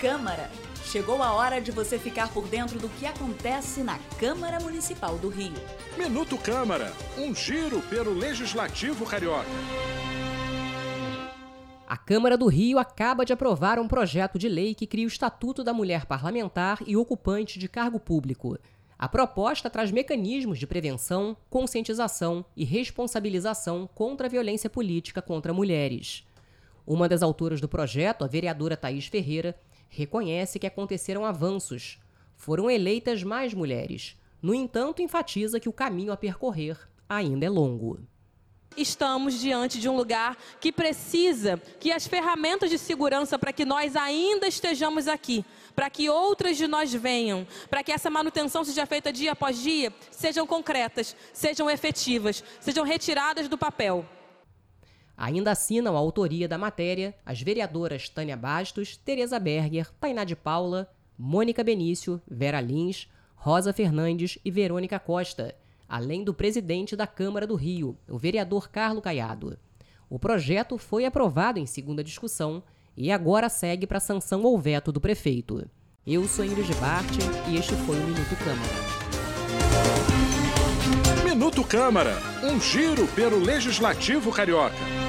Câmara. Chegou a hora de você ficar por dentro do que acontece na Câmara Municipal do Rio. Minuto Câmara, um giro pelo Legislativo Carioca. A Câmara do Rio acaba de aprovar um projeto de lei que cria o Estatuto da Mulher Parlamentar e Ocupante de Cargo Público. A proposta traz mecanismos de prevenção, conscientização e responsabilização contra a violência política contra mulheres. Uma das autoras do projeto, a vereadora Thaís Ferreira, reconhece que aconteceram avanços. Foram eleitas mais mulheres. No entanto, enfatiza que o caminho a percorrer ainda é longo. Estamos diante de um lugar que precisa que as ferramentas de segurança para que nós ainda estejamos aqui, para que outras de nós venham, para que essa manutenção seja feita dia após dia, sejam concretas, sejam efetivas, sejam retiradas do papel. Ainda assinam a autoria da matéria as vereadoras Tânia Bastos, Tereza Berger, Tainá de Paula, Mônica Benício, Vera Lins, Rosa Fernandes e Verônica Costa, além do presidente da Câmara do Rio, o vereador Carlo Caiado. O projeto foi aprovado em segunda discussão e agora segue para sanção ou veto do prefeito. Eu sou Inês de Bart e este foi o Minuto Câmara. Minuto Câmara, um giro pelo Legislativo Carioca.